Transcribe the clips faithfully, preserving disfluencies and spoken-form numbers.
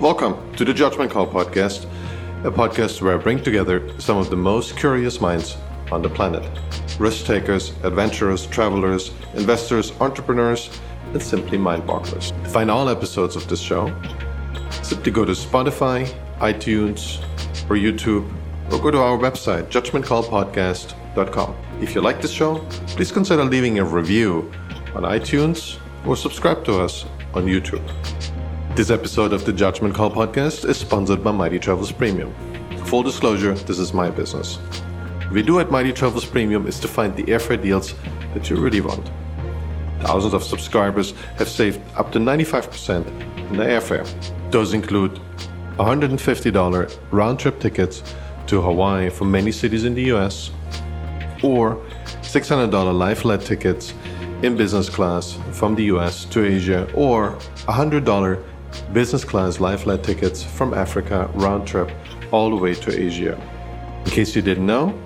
Welcome to the Judgment Call Podcast, a podcast where I bring together some of the most curious minds on the planet. Risk takers, adventurers, travelers, investors, entrepreneurs, and simply mind bogglers. To find all episodes of this show, simply go to Spotify, iTunes, or YouTube, or go to our website, judgment call podcast dot com. If you like this show, please consider leaving a review on iTunes or subscribe to us on YouTube. This episode of the Judgment Call Podcast is sponsored by Mighty Travels Premium. Full disclosure, this is my business. What we do at Mighty Travels Premium is to find the airfare deals that you really want. Thousands of subscribers have saved up to ninety-five percent in their airfare. Those include one hundred fifty dollars round-trip tickets to Hawaii for many cities in the U S, or six hundred dollars life-flight tickets in business class from the U S to Asia, or one hundred dollars business class life-flight tickets from Africa round-trip all the way to Asia. In case you didn't know,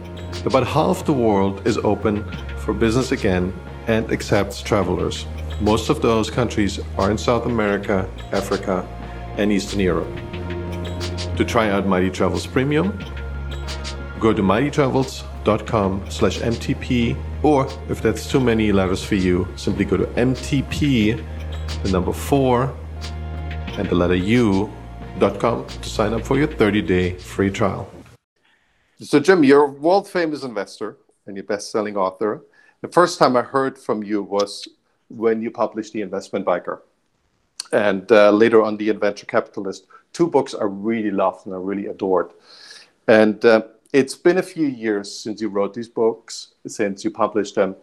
about half the world is open for business again and accepts travelers. Most of those countries are in South America, Africa, and Eastern Europe. To try out Mighty Travels Premium, go to mighty travels dot com slash M T P, or if that's too many letters for you, simply go to M T P, the number four, and the letter U dot com to sign up for your thirty-day free trial. So Jim, you're a world-famous investor and you're best-selling author. The first time I heard from you was when you published The Investment Biker, and uh, later on The Adventure Capitalist. Two books I really loved and I really adored. And uh, it's been a few years since you wrote these books, since you published them.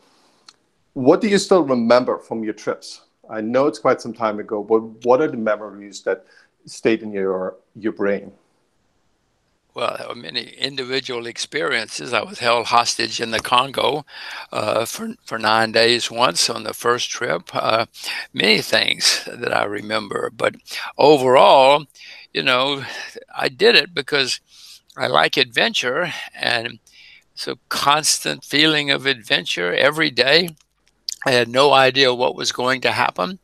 What do you still remember from your trips? I know it's quite some time ago, but what are the memories that stayed in your, your brain? Well, there were many individual experiences. I was held hostage in the Congo uh, for for nine days once on the first trip. Uh, many things that I remember. But overall, you know, I did it because I like adventure, and it's a constant feeling of adventure every day. I had no idea what was going to happen,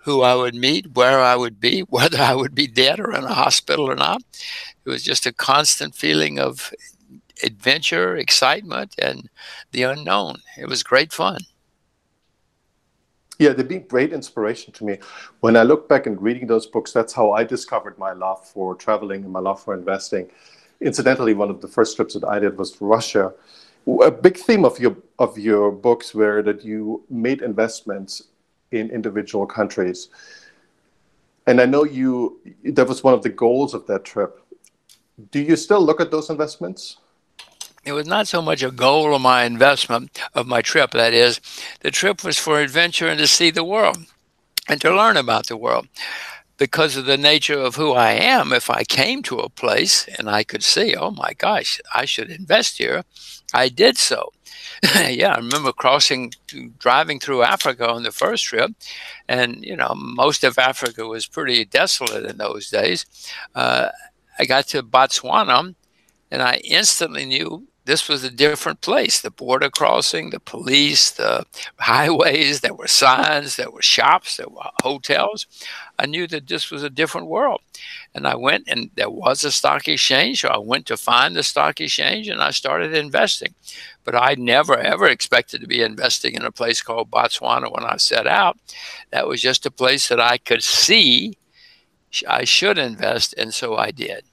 who I would meet, where I would be, whether I would be dead or in a hospital or not. It was just a constant feeling of adventure, excitement, and the unknown. It was great fun. Yeah, they've been great inspiration to me. When I look back and reading those books, that's how I discovered my love for traveling and my love for investing. Incidentally, one of the first trips that I did was to Russia. A big theme of your of your books were that you made investments in individual countries. And I know you, that was one of the goals of that trip. Do you still look at those investments? It was not so much a goal of my investment, of my trip, that is. The trip was for adventure and to see the world and to learn about the world. Because of the nature of who I am, if I came to a place and I could see, oh my gosh, I should invest here, I did so. Yeah, I remember crossing, driving through Africa on the first trip. And, you know, most of Africa was pretty desolate in those days. Uh, I got to Botswana and I instantly knew this was a different place. The border crossing, the police, the highways, there were signs, there were shops, there were hotels. I knew that this was a different world. And I went, and there was a stock exchange, so I went to find the stock exchange and I started investing. But I never, ever expected to be investing in a place called Botswana when I set out. That was just a place that I could see I should invest, and so I did.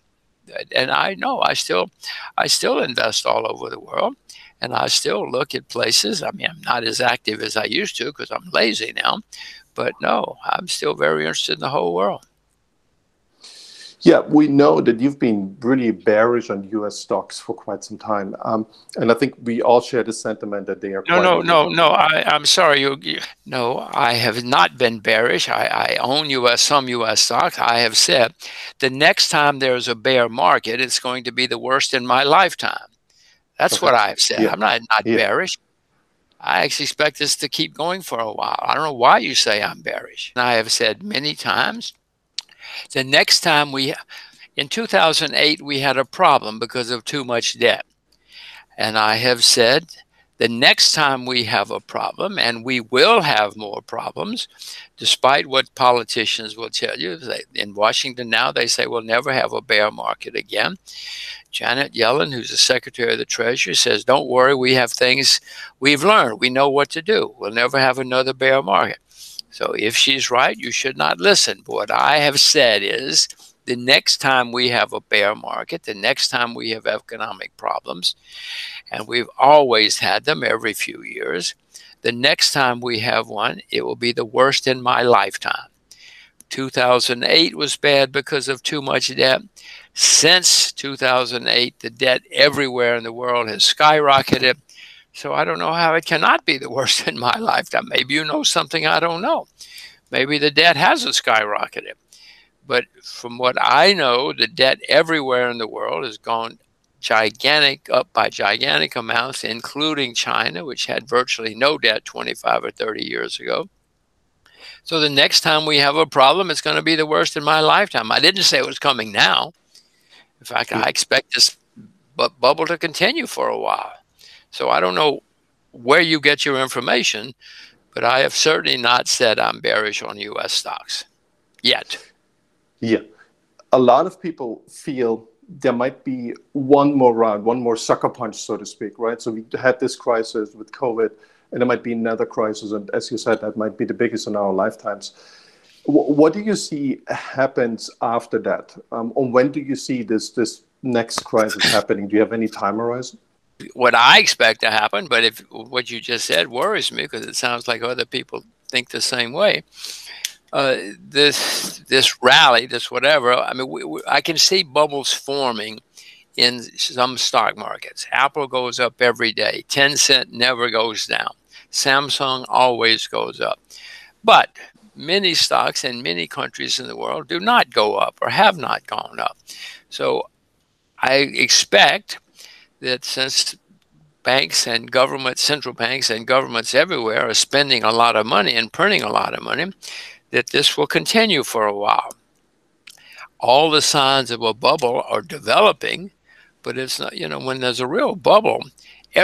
And I know I still I still invest all over the world, and I still look at places. I mean, I'm not as active as I used to because I'm lazy now, but no, I'm still very interested in the whole world. Yeah, we know that you've been really bearish on U S stocks for quite some time, um, and I think we all share the sentiment that they are. No, no, no, no. I, I'm sorry. You, you, no, I have not been bearish. I, I own U S some U S stocks. I have said the next time there's a bear market, it's going to be the worst in my lifetime. That's okay. What I've said. Yeah. I'm not not yeah. bearish. I actually expect this to keep going for a while. I don't know why you say I'm bearish. And I have said many times. The next time we, in two thousand eight, we had a problem because of too much debt. And I have said the next time we have a problem, and we will have more problems, despite what politicians will tell you. They, in Washington now, they say we'll never have a bear market again. Janet Yellen, who's the Secretary of the Treasury, says, don't worry, we have things we've learned. We know what to do. We'll never have another bear market. So if she's right, you should not listen. But what I have said is, the next time we have a bear market, the next time we have economic problems, and we've always had them every few years, the next time we have one, it will be the worst in my lifetime. two thousand eight was bad because of too much debt. Since two thousand eight, the debt everywhere in the world has skyrocketed. So I don't know how it cannot be the worst in my lifetime. Maybe you know something I don't know. Maybe the debt hasn't skyrocketed. But from what I know, the debt everywhere in the world has gone gigantic, up by gigantic amounts, including China, which had virtually no debt twenty-five or thirty years ago. So the next time we have a problem, it's going to be the worst in my lifetime. I didn't say it was coming now. In fact, I expect this bu- bubble to continue for a while. So I don't know where you get your information, but I have certainly not said I'm bearish on U S stocks yet. Yeah. A lot of people feel there might be one more round, one more sucker punch, so to speak, right? So we had this crisis with COVID, and there might be another crisis. And as you said, that might be the biggest in our lifetimes. W- what do you see happens after that? Um, or when do you see this, this next crisis happening? Do you have any time horizon? What I expect to happen, but if what you just said worries me, because it sounds like other people think the same way. Uh, this this rally, this whatever, I mean, we, we, I can see bubbles forming in some stock markets. Apple goes up every day. Tencent never goes down. Samsung always goes up. But many stocks in many countries in the world do not go up or have not gone up. So I expect that since banks and governments, central banks and governments everywhere are spending a lot of money and printing a lot of money, that this will continue for a while. All the signs of a bubble are developing, but it's not, you know, when there's a real bubble,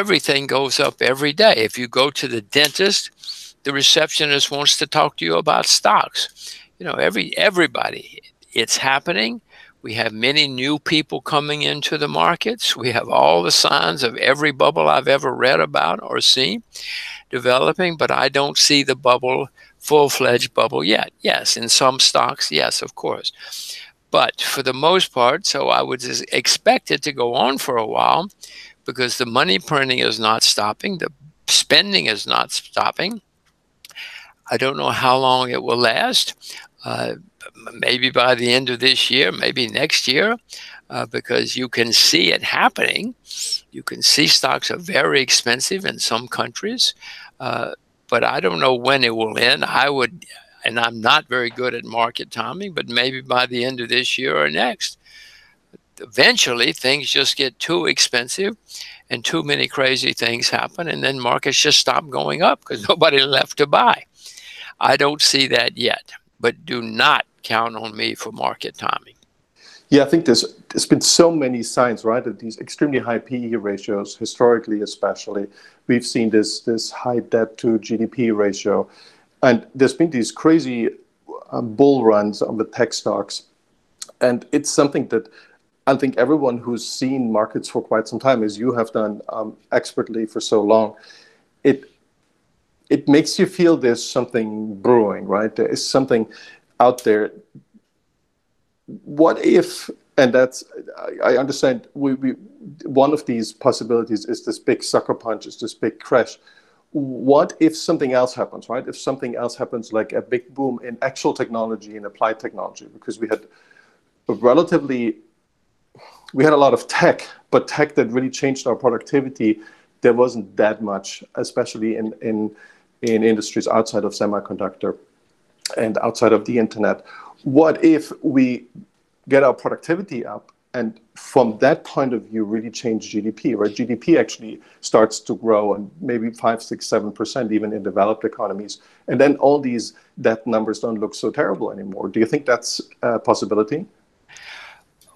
everything goes up every day. If you go to the dentist, the receptionist wants to talk to you about stocks. You know, every everybody, it's happening. We have many new people coming into the markets. We have all the signs of every bubble I've ever read about or seen developing, but I don't see the bubble, full-fledged bubble yet. Yes, in some stocks, yes, of course. But for the most part, so I would expect it to go on for a while because the money printing is not stopping. The spending is not stopping. I don't know how long it will last. Uh, maybe by the end of this year, maybe next year, uh, because you can see it happening. You can see stocks are very expensive in some countries, uh, but I don't know when it will end. I would, and I'm not very good at market timing, but maybe by the end of this year or next. Eventually, things just get too expensive and too many crazy things happen, and then markets just stop going up because nobody left to buy. I don't see that yet. But do not count on me for market timing. Yeah, I think there's there's been so many signs, right, of these extremely high P E ratios, historically especially. We've seen this this high debt to G D P ratio. And there's been these crazy um, bull runs on the tech stocks. And it's something that I think everyone who's seen markets for quite some time, as you have done um, expertly for so long, it It makes you feel there's something brewing, right? There is something out there. What if, and that's, I understand, we, we one of these possibilities is this big sucker punch, is this big crash. What if something else happens, right? If something else happens, like a big boom in actual technology and applied technology, because we had a relatively, we had a lot of tech, but tech that really changed our productivity, there wasn't that much, especially in, in in industries outside of semiconductor and outside of the internet. What if we get our productivity up and from that point of view really change G D P, right? G D P actually starts to grow and maybe five, six, seven percent even in developed economies. And then all these debt numbers don't look so terrible anymore. Do you think that's a possibility?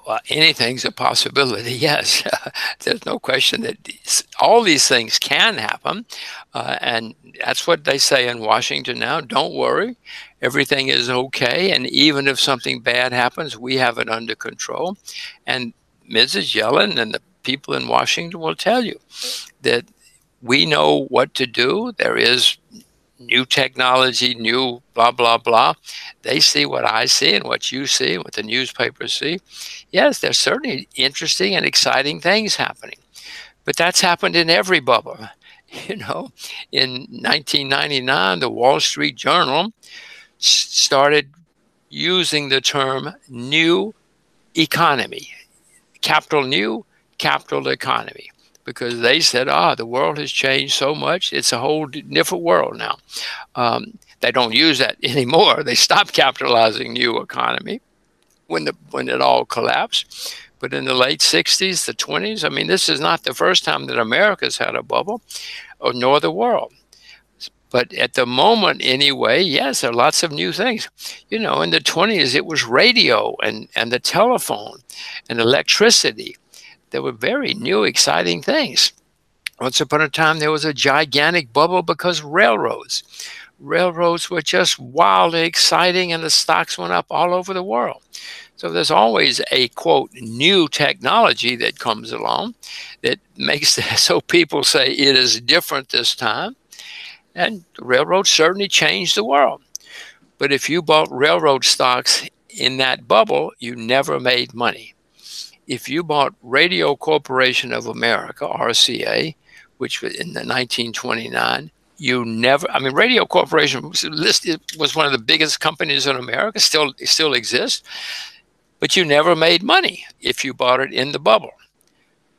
Well, anything's a possibility, yes. There's no question that these, all these things can happen. Uh, and that's what they say in Washington now. Don't worry. Everything is okay. And even if something bad happens, we have it under control. And Missus Yellen and the people in Washington will tell you that we know what to do. There is new technology, new blah, blah, blah. They see what I see and what you see, what the newspapers see. Yes, there's certainly interesting and exciting things happening. But that's happened in every bubble. You know, in nineteen ninety-nine, the Wall Street Journal started using the term new economy, capital new, capital economy. Because they said, ah, the world has changed so much. It's a whole different world now. Um, they don't use that anymore. They stopped capitalizing new economy when the when it all collapsed. But in the late sixties, the twenties, I mean, this is not the first time that America's had a bubble, or nor the world. But at the moment, anyway, yes, there are lots of new things. You know, in the twenties, it was radio and, and the telephone and electricity. There were very new, exciting things. Once upon a time, there was a gigantic bubble because railroads. Railroads were just wildly exciting, and the stocks went up all over the world. So there's always a, quote, new technology that comes along that makes so people say it is different this time. And the railroads certainly changed the world. But if you bought railroad stocks in that bubble, you never made money. If you bought Radio Corporation of America, R C A, which was in the nineteen twenty-nine, you never, I mean, Radio Corporation was, listed, was one of the biggest companies in America, still still exists, but you never made money if you bought it in the bubble.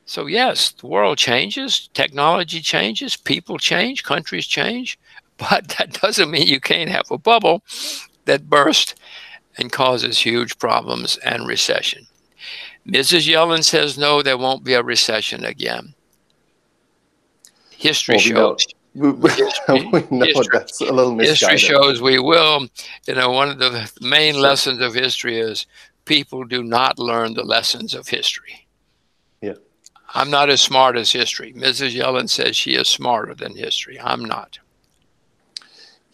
So yes, the world changes, technology changes, people change, countries change, but that doesn't mean you can't have a bubble that bursts and causes huge problems and recession. Missus Yellen says, no, there won't be a recession again. History well, shows. We know, we, history, we know history, that's a little misguided. History shows we will. You know, one of the main sure. lessons of history is people do not learn the lessons of history. Yeah. I'm not as smart as history. Missus Yellen says she is smarter than history. I'm not.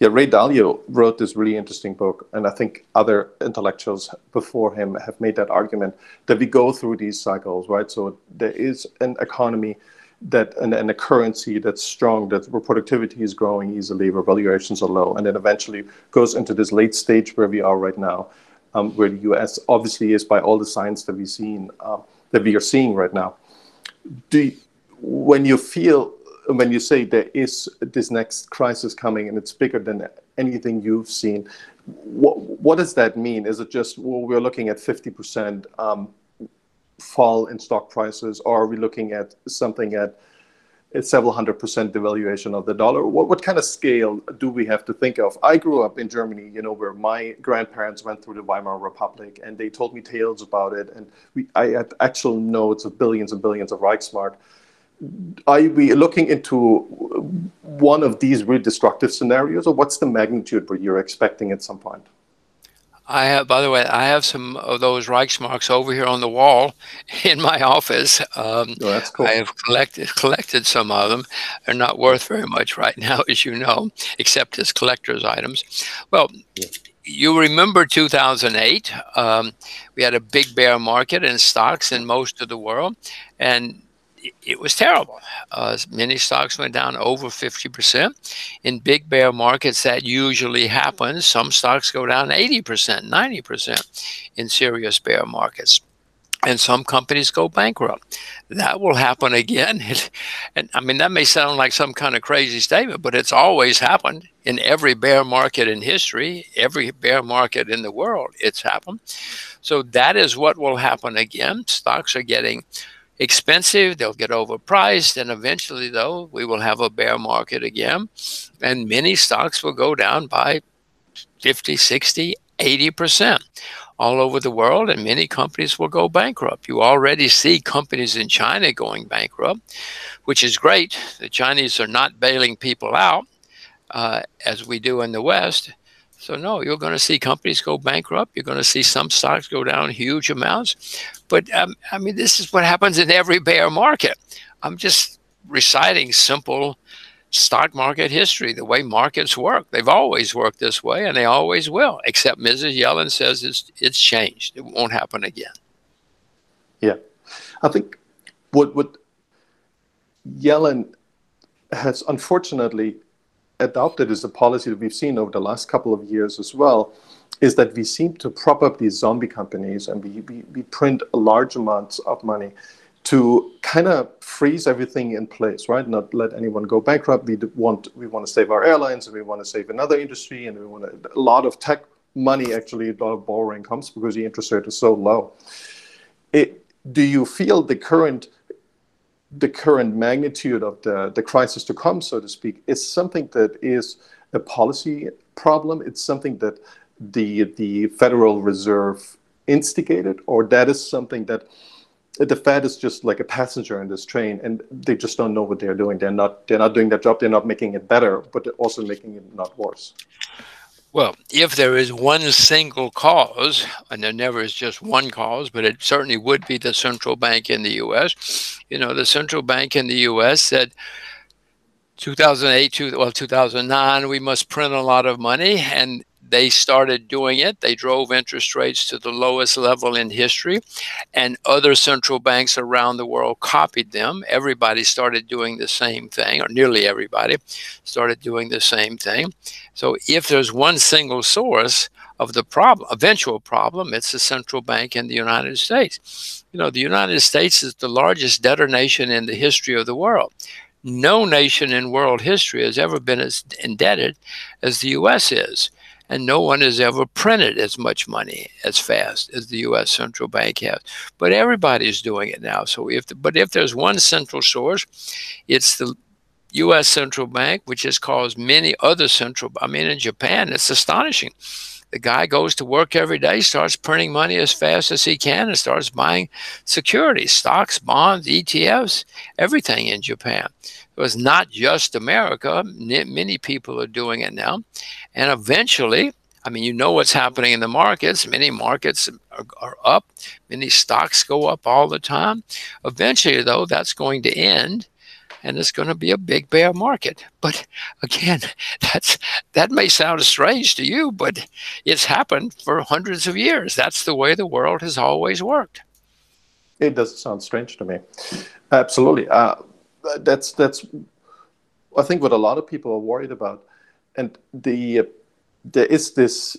Yeah, Ray Dalio wrote this really interesting book, and I think other intellectuals before him have made that argument that we go through these cycles, right? So there is an economy that and, and a currency that's strong, that where productivity is growing easily, where valuations are low, and then eventually goes into this late stage where we are right now, um, where the U S obviously is by all the signs that we've seen, uh, that we are seeing right now. Do you, when you feel When you say there is this next crisis coming and it's bigger than anything you've seen, what, what does that mean? Is it just, well, we're looking at fifty percent um, fall in stock prices, or are we looking at something at several hundred percent devaluation of the dollar? What, what kind of scale do we have to think of? I grew up in Germany, you know, where my grandparents went through the Weimar Republic, and they told me tales about it. And we, I had actual notes of billions and billions of Reichsmark. Are we looking into one of these really destructive scenarios, or what's the magnitude where you're expecting at some point? I have, by the way, I have some of those Reichsmarks over here on the wall in my office. Um, oh, that's cool. I have collected collected some of them. They're not worth very much right now, as you know, except as collector's items. Well, yeah. You remember two thousand eight? Um, we had a big bear market in stocks in most of the world, and it was terrible. Uh, many stocks went down over fifty percent. In big bear markets, that usually happens. Some stocks go down eighty percent, ninety percent in serious bear markets. And some companies go bankrupt. That will happen again. And I mean, that may sound like some kind of crazy statement, but it's always happened in every bear market in history, every bear market in the world, it's happened. So that is what will happen again. Stocks are getting expensive, they'll get overpriced, and eventually, though, we will have a bear market again, and many stocks will go down by fifty, sixty, eighty percent all over the world, and many companies will go bankrupt. You already see companies in China going bankrupt, which is great. The Chinese are not bailing people out uh, as we do in the West. So no, you're going to see companies go bankrupt. You're going to see some stocks go down huge amounts. But um, I mean, this is what happens in every bear market. I'm just reciting simple stock market history, the way markets work. They've always worked this way, and they always will, except Missus Yellen says it's it's changed. It won't happen again. Yeah. I think what, what Yellen has unfortunately adopted is a policy that we've seen over the last couple of years as well, is that we seem to prop up these zombie companies, and we, we, we print large amounts of money to kind of freeze everything in place, right? Not let anyone go bankrupt. We want we want to save our airlines, and we want to save another industry, and we want to, a lot of tech money, actually, a lot of borrowing comes because the interest rate is so low. It, do you feel the current the current magnitude of the, the crisis to come, so to speak, is something that is a policy problem? It's something that the the Federal Reserve instigated, or that is something that the Fed is just like a passenger in this train, and they just don't know what they're doing. They're not they're not doing their job. They're not making it better, but they're also making it not worse. Well, if there is one single cause, and there never is just one cause, but it certainly would be the central bank in the U S. You know, the central bank in the U S said two thousand eight, two, well, two thousand nine, we must print a lot of money, and they started doing it. They drove interest rates to the lowest level in history, and other central banks around the world copied them. Everybody started doing the same thing, or nearly everybody started doing the same thing. So if there's one single source of the problem, eventual problem, it's the central bank in the United States. You know, the United States is the largest debtor nation in the history of the world. No nation in world history has ever been as indebted as the U S is. And no one has ever printed as much money as fast as the U S central bank has. But everybody's doing it now. So if, the, but if there's one central source, it's the U S central bank, which has caused many other central. I mean, in Japan, it's astonishing. The guy goes to work every day, starts printing money as fast as he can, and starts buying securities, stocks, bonds, E T Fs, everything in Japan. So it's not just America. Many people are doing it now. And eventually, I mean, you know what's happening in the markets. Many markets are, are up. Many stocks go up all the time. Eventually, though, that's going to end. And it's going to be a big bear market. But again, that's that may sound strange to you, but it's happened for hundreds of years. That's the way the world has always worked. It doesn't sound strange to me. Absolutely. Uh, that's, that's I think, what a lot of people are worried about. And the uh, there is this,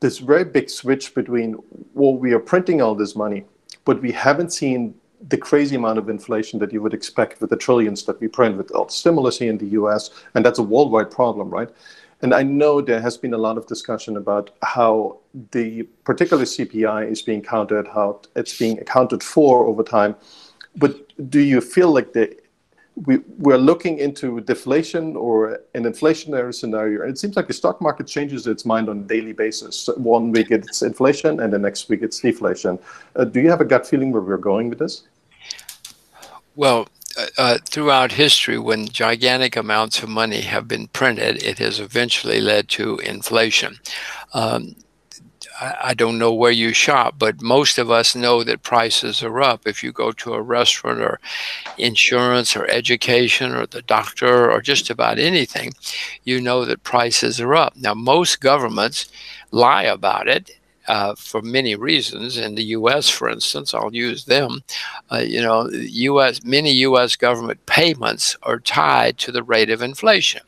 this very big switch between, well, we are printing all this money, but we haven't seen the crazy amount of inflation that you would expect with the trillions that we print with stimulus here in the U S, and that's a worldwide problem, right? And I know there has been a lot of discussion about how the particular C P I is being counted, how it's being accounted for over time. But do you feel like the, we, we're looking into deflation or an inflationary scenario? It seems like the stock market changes its mind on a daily basis. One week it's inflation, and the next week it's deflation. Uh, do you have a gut feeling where we're going with this? Well, uh, throughout history, when gigantic amounts of money have been printed, it has eventually led to inflation. Um, I, I don't know where you shop, but most of us know that prices are up. If you go to a restaurant or insurance or education or the doctor or just about anything, you know that prices are up. Now, most governments lie about it. Uh, for many reasons. In the U S, for instance, I'll use them. Uh, you know, U S many U S government payments are tied to the rate of inflation.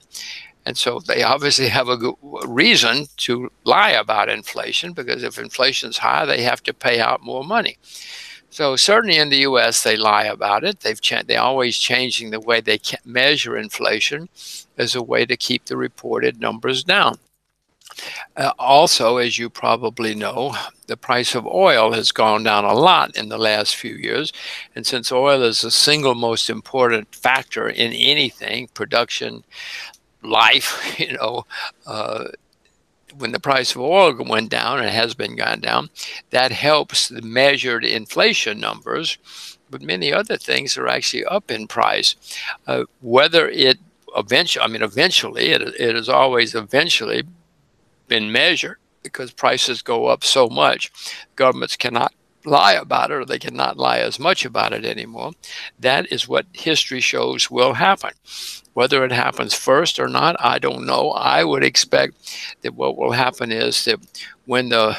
And so they obviously have a good reason to lie about inflation, because if inflation's high, they have to pay out more money. So certainly in the U S, they lie about it. They've cha- they're always changing the way they can measure inflation as a way to keep the reported numbers down. Uh, also, as you probably know, the price of oil has gone down a lot in the last few years. And since oil is the single most important factor in anything, production, life, you know, uh, when the price of oil went down, and has been gone down, that helps the measured inflation numbers. But many other things are actually up in price. Uh, whether it eventually, I mean, eventually, it, it is always eventually been measured because prices go up so much. Governments cannot lie about it, or they cannot lie as much about it anymore. That is what history shows will happen. Whether it happens first or not, I don't know. I would expect that what will happen is that when the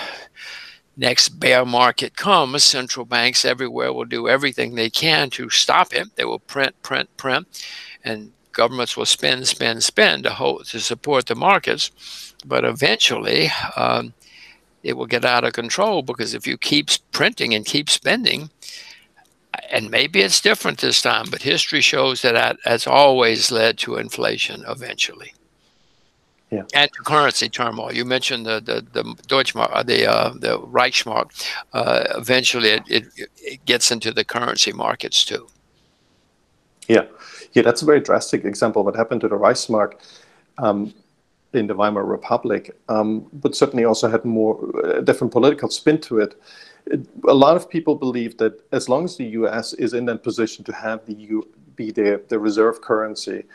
next bear market comes, central banks everywhere will do everything they can to stop it. They will print, print, print, and governments will spend, spend, spend to hold, to support the markets. But eventually, um, it will get out of control, because if you keep printing and keep spending, and maybe it's different this time, but history shows that that has always led to inflation eventually. Yeah. And to currency turmoil. You mentioned the the the Deutschmark, the uh, the Reichsmark. Uh, eventually, it, it it gets into the currency markets too. Yeah, yeah, that's a very drastic example. What happened to the Reichsmark um, in the Weimar Republic, um, but certainly also had more a different political spin to it. it. A lot of people believe that as long as the U S is in that position to have the U be the the reserve currency,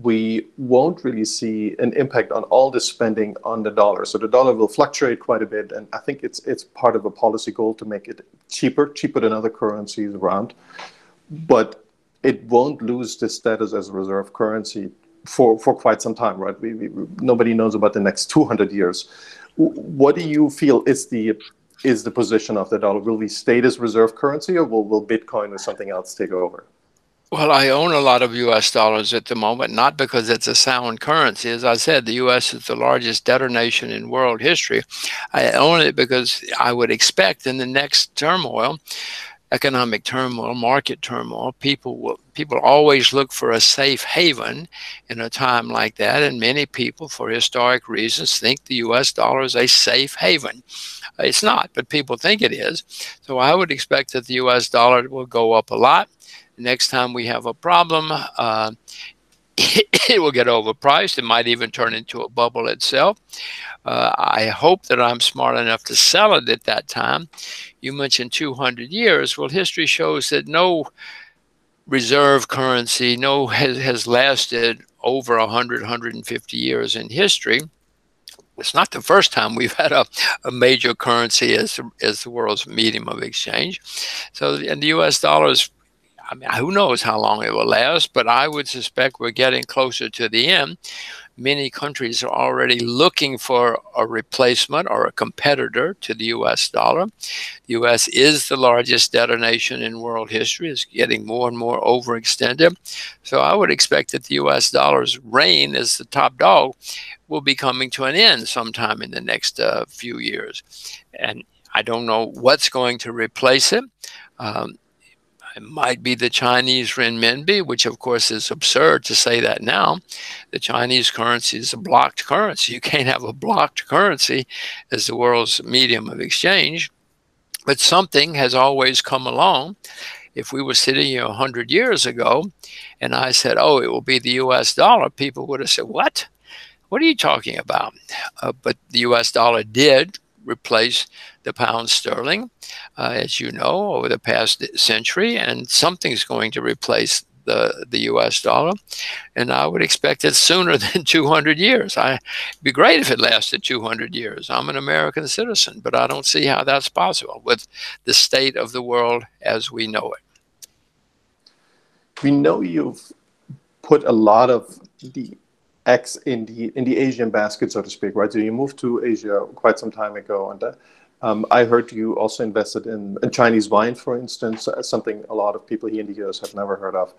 we won't really see an impact on all the spending on the dollar. So the dollar will fluctuate quite a bit, and I think it's it's part of a policy goal to make it cheaper, cheaper than other currencies around. But it won't lose the status as a reserve currency for, for quite some time, right? We, we, nobody knows about the next two hundred years. What do you feel is the is the position of the dollar? Will we stay as reserve currency, or will, will Bitcoin or something else take over? Well, I own a lot of U S dollars at the moment, not because it's a sound currency. As I said, the U S is the largest debtor nation in world history. I own it because I would expect in the next turmoil, economic turmoil, market turmoil, people will, people always look for a safe haven in a time like that. And many people, for historic reasons, think the U S dollar is a safe haven. It's not, but people think it is. So I would expect that the U S dollar will go up a lot. Next time we have a problem, uh, it, it will get overpriced. It might even turn into a bubble itself. Uh, I hope that I'm smart enough to sell it at that time. You mentioned two hundred years. Well, history shows that no reserve currency no has, has lasted over one hundred, one hundred fifty years in history. It's not the first time we've had a, a major currency as, as the world's medium of exchange. So, and the U S dollar is, I mean, who knows how long it will last, but I would suspect we're getting closer to the end. Many countries are already looking for a replacement or a competitor to the U S dollar. The U S is the largest debtor nation in world history. It's getting more and more overextended. So I would expect that the U S dollar's reign as the top dog will be coming to an end sometime in the next uh, few years. And I don't know what's going to replace it. Um, It might be the Chinese renminbi, which, of course, is absurd to say that now. The Chinese currency is a blocked currency. You can't have a blocked currency as the world's medium of exchange. But something has always come along. If we were sitting here one hundred years ago and I said, oh, it will be the U S dollar, people would have said, what? What are you talking about? Uh, but the U S dollar did replace the pound sterling, uh, as you know, over the past century, and something's going to replace the, the U S dollar, and I would expect it sooner than two hundred years. I, it'd be great if it lasted two hundred years. I'm an American citizen, but I don't see how that's possible with the state of the world as we know it. We know you've put a lot of the X in the in the Asian basket, so to speak, right? So you moved to Asia quite some time ago, and uh, um, I heard you also invested in, in Chinese wine, for instance, something a lot of people here in the U S have never heard of.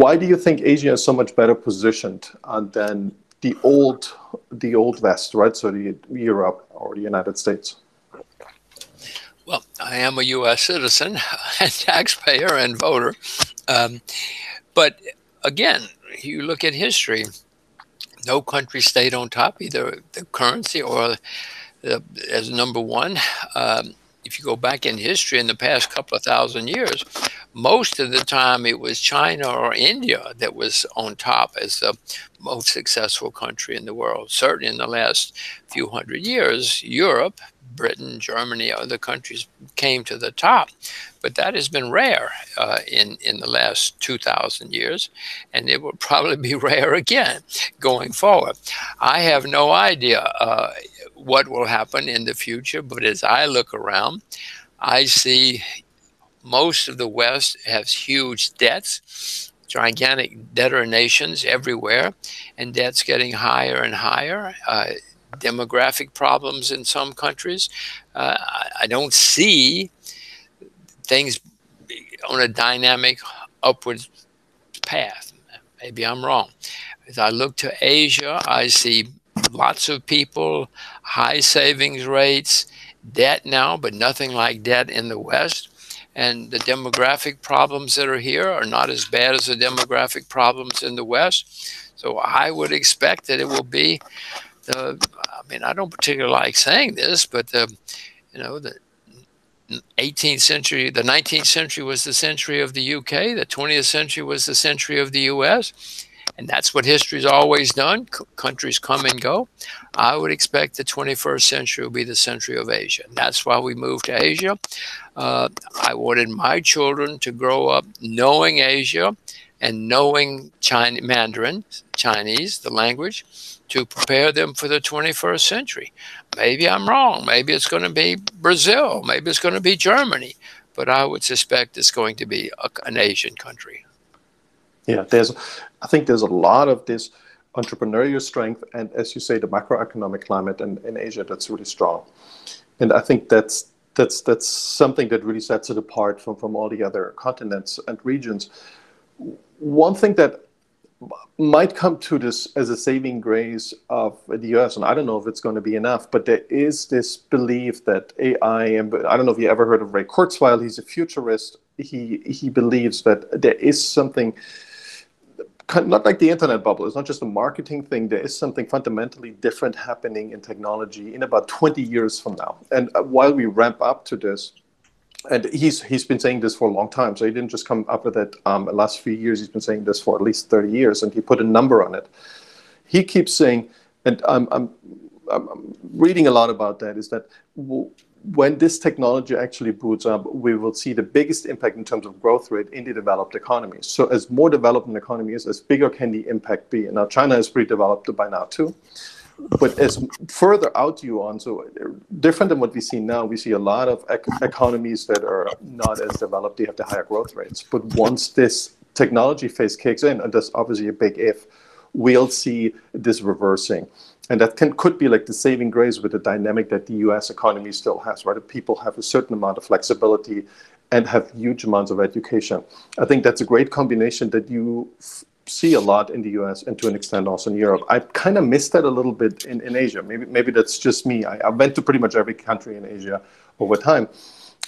Why do you think Asia is so much better positioned uh, than the old the old West, right? So the Europe or the United States? Well, I am a U S citizen, a taxpayer, and voter, um, but again. You look at history, no country stayed on top, either the currency or the, as number one. Um, if you go back in history in the past couple of thousand years, most of the time it was China or India that was on top as the most successful country in the world. Certainly in the last few hundred years, Europe Britain, Germany, other countries came to the top. But that has been rare uh, in, in the last two thousand years, and it will probably be rare again going forward. I have no idea uh, what will happen in the future, but as I look around, I see most of the West has huge debts, gigantic debtor nations everywhere, and debts getting higher and higher. Uh, demographic problems in some countries. Uh, I don't see things on a dynamic upward path. Maybe I'm wrong. As I look to Asia, I see lots of people, high savings rates, debt now, but nothing like debt in the West. And the demographic problems that are here are not as bad as the demographic problems in the West. So I would expect that it will be Uh, I mean, I don't particularly like saying this, but uh, you know, the eighteenth century, the nineteenth century was the century of the U K, the twentieth century was the century of the U S, and that's what history's always done. C- countries come and go. I would expect the twenty-first century will be the century of Asia. That's why we moved to Asia. Uh, I wanted my children to grow up knowing Asia and knowing China, Mandarin, Chinese, the language, to prepare them for the twenty-first century. Maybe I'm wrong. Maybe it's going to be Brazil. Maybe it's going to be Germany. But I would suspect it's going to be a, an Asian country. Yeah, there's. I think there's a lot of this entrepreneurial strength, and as you say, the macroeconomic climate in, in Asia that's really strong. And I think that's that's that's something that really sets it apart from, from all the other continents and regions. One thing that might come to this as a saving grace of the U S, and I don't know if it's going to be enough, but there is this belief that A I, and I don't know if you ever heard of Ray Kurzweil, he's a futurist. He he believes that there is something, not like the internet bubble, it's not just a marketing thing, there is something fundamentally different happening in technology in about twenty years from now. And while we ramp up to this, and he's he's been saying this for a long time, so he didn't just come up with it um, the last few years. He's been saying this for at least thirty years, and he put a number on it. He keeps saying, and I'm I'm, I'm reading a lot about that, is that w- when this technology actually boots up, we will see the biggest impact in terms of growth rate in the developed economies. So as more developed an economy is, as bigger can the impact be. And now China is pretty developed by now too. But as further out you on, so different than what we see now, we see a lot of ec- economies that are not as developed, they have the higher growth rates. But once this technology phase kicks in, and that's obviously a big if, we'll see this reversing. And that can could be like the saving grace with the dynamic that the U S economy still has, right? People have a certain amount of flexibility and have huge amounts of education. I think that's a great combination that you f- see a lot in the U S and to an extent also in Europe. I kind of missed that a little bit in, in Asia. Maybe maybe that's just me. I, I went to pretty much every country in Asia over time,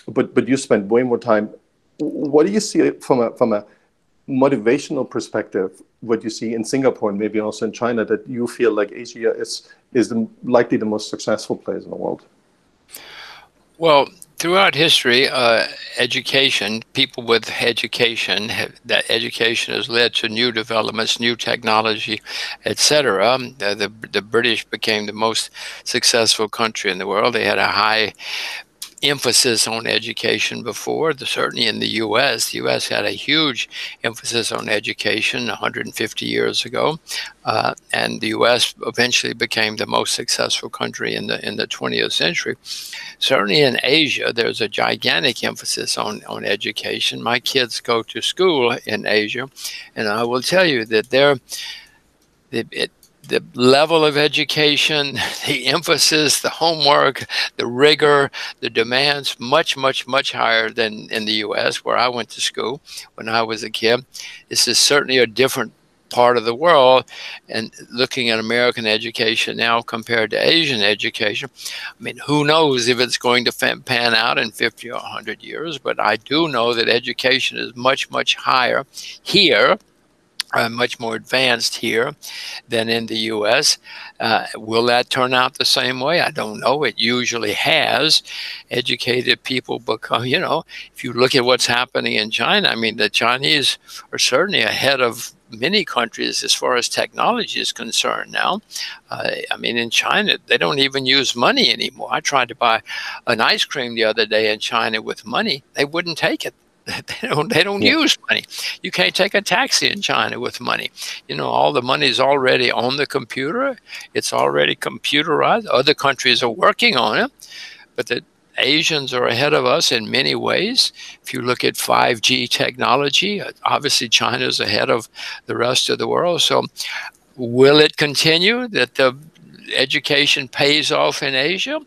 but but you spent way more time. What do you see from a from a motivational perspective? What you see in Singapore and maybe also in China that you feel like Asia is is the, likely the most successful place in the world? Well, throughout history, uh, education, people with education, have, that education has led to new developments, new technology, et cetera. The, the, the British became the most successful country in the world. They had a high emphasis on education before. The, certainly in the U S, the U S had a huge emphasis on education one hundred fifty years ago, uh, and the U S eventually became the most successful country in the in the twentieth century. Certainly in Asia, there's a gigantic emphasis on, on education. My kids go to school in Asia, and I will tell you that they're, it, it, the level of education, the emphasis, the homework, the rigor, the demands, much, much, much higher than in the U S, where I went to school when I was a kid. This is certainly a different part of the world, and looking at American education now compared to Asian education, I mean, who knows if it's going to pan out in fifty or one hundred years, but I do know that education is much, much higher here, Uh, much more advanced here than in the U S. Uh, will that turn out the same way? I don't know. It usually has. Educated people become, you know, if you look at what's happening in China, I mean, the Chinese are certainly ahead of many countries as far as technology is concerned now. Uh, I mean, in China, they don't even use money anymore. I tried to buy an ice cream the other day in China with money. They wouldn't take it. They don't, they don't yeah. use money. You can't take a taxi in China with money. You know, all the money is already on the computer. It's already computerized. Other countries are working on it, but the Asians are ahead of us in many ways. If you look at five G technology, obviously China is ahead of the rest of the world. So will it continue that the education pays off in Asia?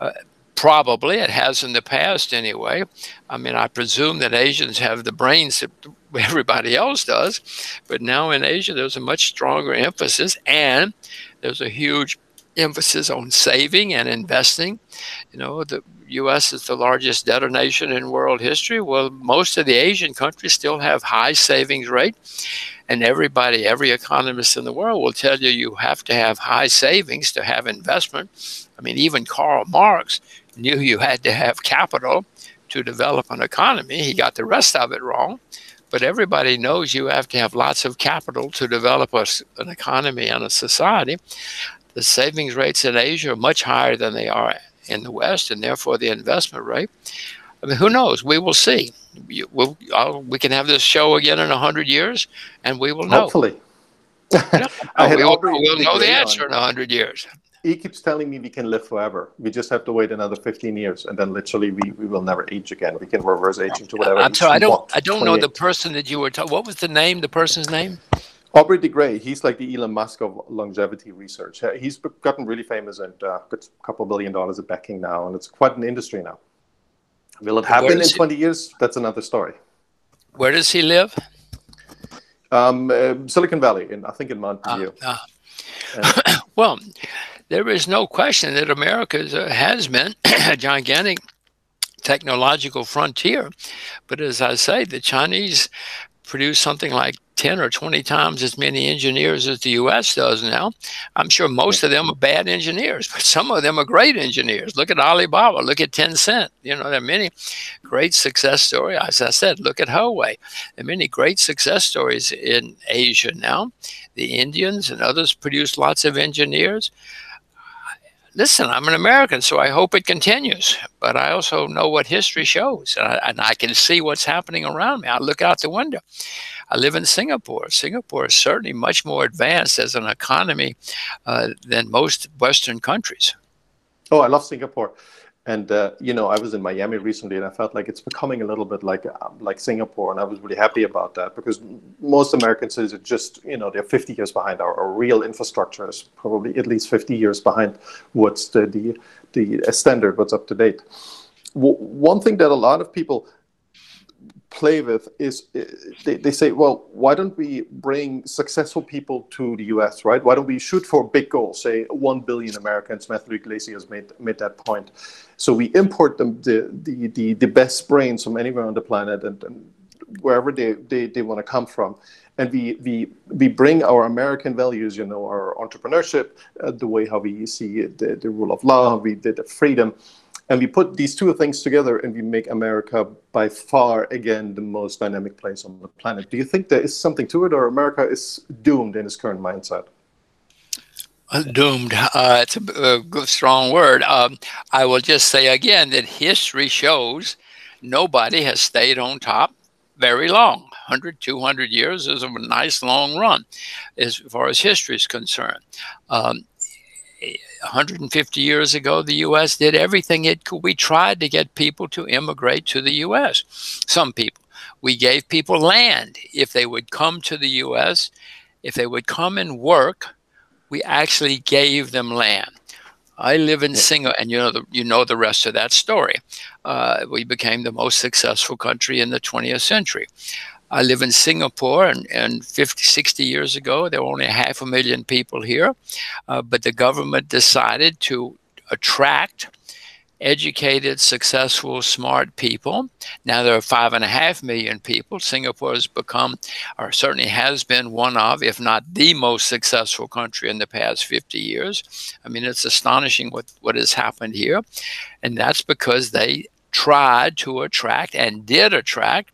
Uh, Probably. It has in the past anyway. I mean, I presume that Asians have the brains that everybody else does. But now in Asia, there's a much stronger emphasis, and there's a huge emphasis on saving and investing. You know, the U S is the largest debtor nation in world history. Well, most of the Asian countries still have high savings rate. And everybody, every economist in the world will tell you you have to have high savings to have investment. I mean, even Karl Marx knew you had to have capital to develop an economy. He got the rest of it wrong, but everybody knows you have to have lots of capital to develop a, an economy and a society. The savings rates in Asia are much higher than they are in the West, and therefore the investment rate. I mean, who knows? We will see. You, we'll, I'll, we can have this show again in one hundred years, and we will know. Hopefully. No, no, I had we Aubrey will, we'll know the answer on. in one hundred years. He keeps telling me we can live forever. We just have to wait another fifteen years, and then literally we, we will never age again. We can reverse aging to whatever. I'm sorry, I don't I don't know the person that you were talking. What was the name? The person's name? Aubrey de Grey. He's like the Elon Musk of longevity research. He's gotten really famous and uh, got a couple billion dollars of backing now, and it's quite an industry now. Will it happen in twenty years? That's another story. Where does he live? Um, uh, Silicon Valley, in I think in Mountain View. Uh, uh. And- well. There is no question that America has been a gigantic technological frontier. But as I say, the Chinese produce something like ten or twenty times as many engineers as the U S does now. I'm sure most of them are bad engineers, but some of them are great engineers. Look at Alibaba, look at Tencent. You know, there are many great success stories. As I said, look at Huawei. There are many great success stories in Asia now. The Indians and others produce lots of engineers. Listen, I'm an American, so I hope it continues. But I also know what history shows, and I, and I can see what's happening around me. I look out the window. I live in Singapore. Singapore is certainly much more advanced as an economy uh, than most Western countries. Oh, I love Singapore. And, uh, you know, I was in Miami recently, and I felt like it's becoming a little bit like uh, like Singapore, and I was really happy about that, because most American cities are just, you know, they're fifty years behind. Our, our real infrastructure is probably at least fifty years behind what's the the, the standard, what's up to date. W- one thing that a lot of people play with is uh, they, they say, well, why don't we bring successful people to the U S, right? Why don't we shoot for a big goal, say one billion Americans? Matthew Iglesias made made that point. So we import them, the, the, the, the best brains from anywhere on the planet and, and wherever they, they, they want to come from. And we, we we bring our American values, you know, our entrepreneurship, uh, the way how we see the, the rule of law, how we did the freedom. And we put these two things together, and we make America by far, again, the most dynamic place on the planet. Do you think there is something to it, or America is doomed in its current mindset? Uh, doomed. Uh, it's a, a strong word. Um, I will just say again that history shows nobody has stayed on top very long. one hundred, two hundred years is a nice long run as far as history is concerned. Um, one hundred fifty years ago, the U S did everything it could. We tried to get people to immigrate to the U S. Some people. We gave people land. If they would come to the U S, if they would come and work, we actually gave them land. I live in Singapore, and you know the, you know the rest of that story. Uh, we became the most successful country in the twentieth century. I live in Singapore, and, and fifty, sixty years ago, there were only half a million people here. Uh, but the government decided to attract educated, successful, smart people. Now there are five and a half million people. Singapore has become, or certainly has been, one of, if not the most successful country in the past fifty years. I mean, it's astonishing what, what has happened here. And that's because they tried to attract and did attract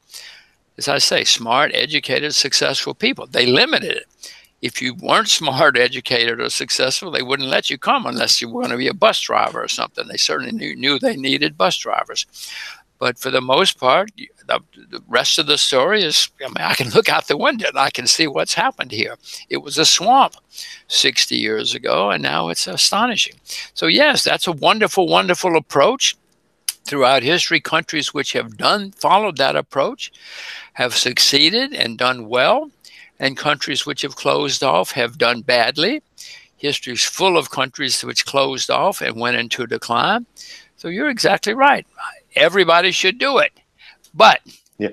as I say, smart, educated, successful people. They limited it. If you weren't smart, educated, or successful, they wouldn't let you come unless you were going to be a bus driver or something. They certainly knew, knew they needed bus drivers. But for the most part, the, the rest of the story is, I mean, I can look out the window and I can see what's happened here. It was a swamp sixty years ago, and now it's astonishing. So yes, that's a wonderful, wonderful approach. Throughout history, countries which have done, followed that approach have succeeded and done well. And countries which have closed off have done badly. History is full of countries which closed off and went into decline. So you're exactly right. Everybody should do it. But yeah.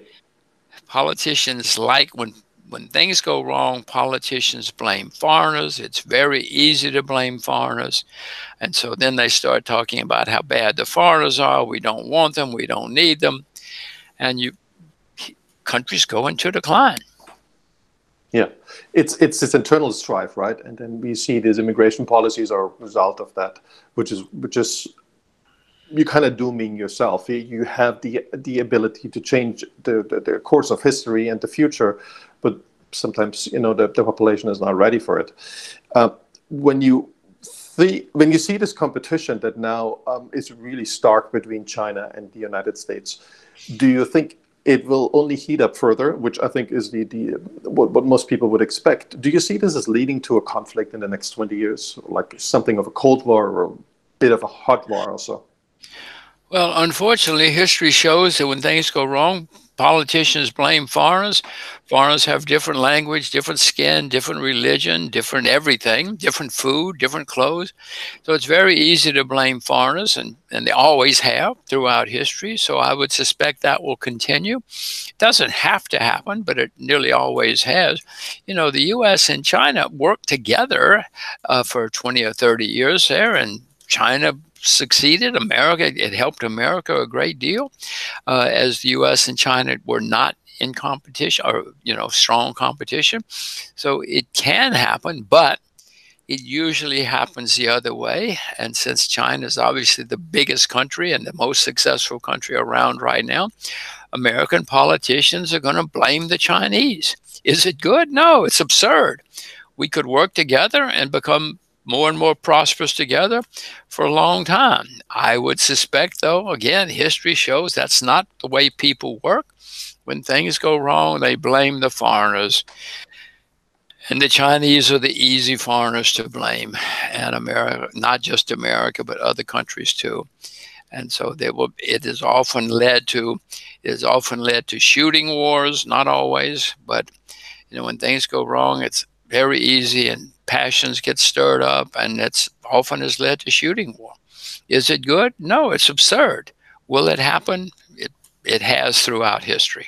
Politicians like when, when things go wrong, politicians blame foreigners. It's very easy to blame foreigners. And so then they start talking about how bad the foreigners are. We don't want them. We don't need them. And you countries go into decline. Yeah, it's it's this internal strife, right? And then we see these immigration policies are a result of that, which is which is you're kind of dooming yourself. You have the the ability to change the, the, the course of history and the future, but sometimes you know the, the population is not ready for it. Uh, when you the when you see this competition that now um, is really stark between China and the United States, do you think it will only heat up further, which I think is the, the what, what most people would expect? Do you see this as leading to a conflict in the next twenty years, like something of a Cold War or a bit of a hot war or so? Well, unfortunately, history shows that when things go wrong, politicians blame foreigners. Foreigners have different language, different skin, different religion, different everything, different food, different clothes. So it's very easy to blame foreigners, and, and they always have throughout history. So I would suspect that will continue. It doesn't have to happen, but it nearly always has. You know, the U S and China worked together uh, for twenty or thirty years there, and China succeeded. America, it helped America a great deal, uh, as the U S and China were not in competition, or, you know, strong competition. So it can happen, but it usually happens the other way. And since China is obviously the biggest country and the most successful country around right now, American politicians are going to blame the Chinese. Is it good? No, it's absurd. We could work together and become more and more prosperous together for a long time. I would suspect, though, again, history shows that's not the way people work. When things go wrong, they blame the foreigners. And the Chinese are the easy foreigners to blame. And America, not just America, but other countries too. And so they will, it is often led to, it is often led to shooting wars, not always, but you know, when things go wrong, it's very easy and passions get stirred up, and it's often has led to shooting war. Is it good? No, it's absurd. Will it happen? It it has throughout history.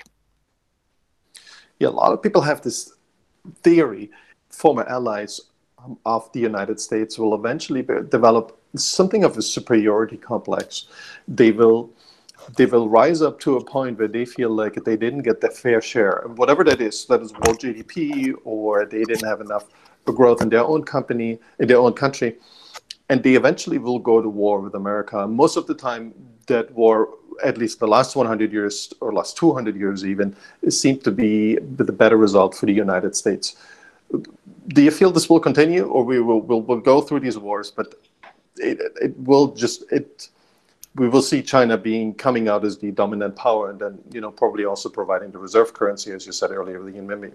Yeah, a lot of people have this theory, former allies of the United States will eventually develop something of a superiority complex. They will they will rise up to a point where they feel like they didn't get their fair share. Whatever that is, that is world G D P, or they didn't have enough growth in their own company, in their own country, and they eventually will go to war with America. Most of the time, that war, at least the last one hundred years or last two hundred years even, seemed to be the better result for the United States. Do you feel this will continue, or we will we'll, we'll go through these wars, but it, it will just it. We will see China being coming out as the dominant power, and then you know probably also providing the reserve currency, as you said earlier, the renminbi.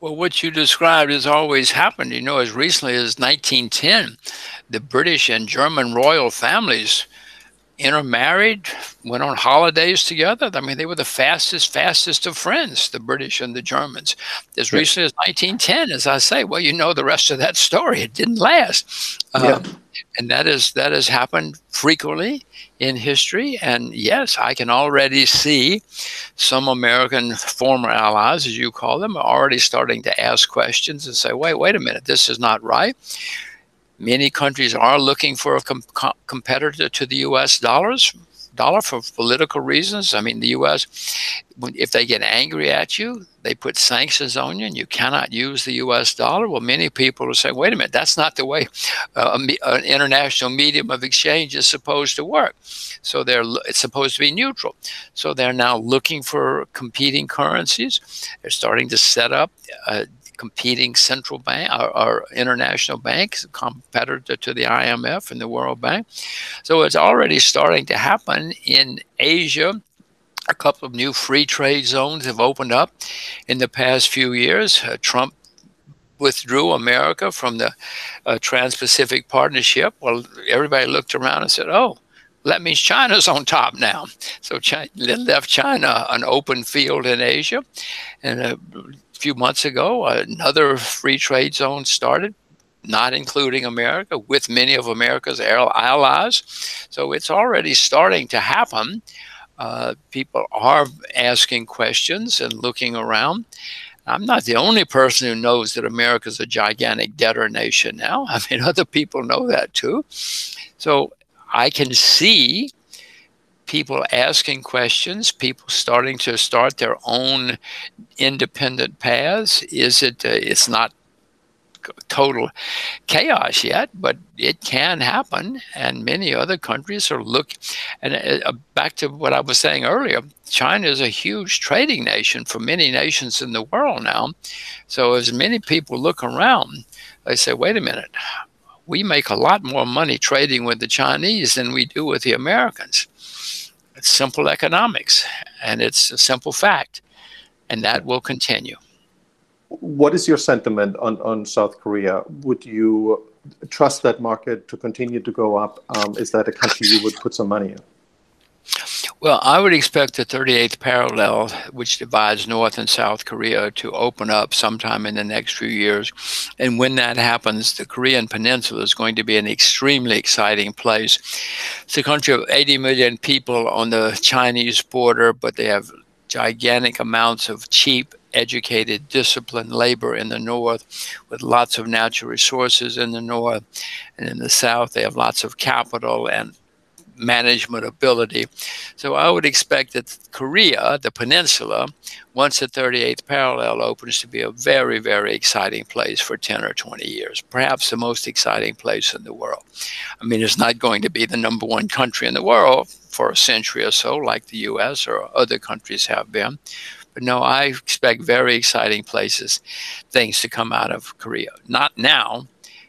Well, what you described has always happened. You know, as recently as nineteen ten, the British and German royal families intermarried, went on holidays together. I mean, they were the fastest, fastest of friends, the British and the Germans. As yeah. recently as nineteen ten, as I say, well, you know the rest of that story. It didn't last. Yeah. Um, and that is that has happened frequently in history. And yes, I can already see some American former allies, as you call them, are already starting to ask questions and say, wait, wait a minute, this is not right. Many countries are looking for a com- competitor to the U S dollars dollar for political reasons. I mean, the U S, if they get angry at you, they put sanctions on you and you cannot use the U S dollar. Well, many people will say, wait a minute, that's not the way uh, a, an international medium of exchange is supposed to work. So they're it's supposed to be neutral. So they're now looking for competing currencies. They're starting to set up uh, competing central bank or, or international banks, competitor to the I M F and the World Bank. So it's already starting to happen in Asia. A couple of new free trade zones have opened up in the past few years. Uh, Trump withdrew America from the uh, Trans-Pacific Partnership. Well, everybody looked around and said, oh, that means China's on top now. So China left China an open field in Asia. And a few months ago, another free trade zone started, not including America, with many of America's allies. So it's already starting to happen. Uh, people are asking questions and looking around. I'm not the only person who knows that America's a gigantic debtor nation now. I mean, other people know that too. So I can see people asking questions, people starting to start their own independent paths. Is it, uh, it's not total chaos yet, but it can happen, and many other countries are looking. And uh, back to what I was saying earlier, China is a huge trading nation for many nations in the world now. So as many people look around, they say, wait a minute, we make a lot more money trading with the Chinese than we do with the Americans. It's simple economics, and it's a simple fact, and that will continue. What is your sentiment on, on South Korea? Would you trust that market to continue to go up? Um, is that a country you would put some money in? Well, I would expect the thirty-eighth parallel, which divides North and South Korea, to open up sometime in the next few years. And when that happens, the Korean Peninsula is going to be an extremely exciting place. It's a country of eighty million people on the Chinese border, but they have gigantic amounts of cheap, educated, disciplined labor in the north, with lots of natural resources in the north. And in the south, they have lots of capital and management ability. So I would expect that Korea, the peninsula, once the thirty-eighth parallel opens, to be a very, very exciting place for ten or twenty years, perhaps the most exciting place in the world. I mean, it's not going to be the number one country in the world for a century or so, like the U S or other countries have been. No, I expect very exciting places, things to come out of Korea. Not now.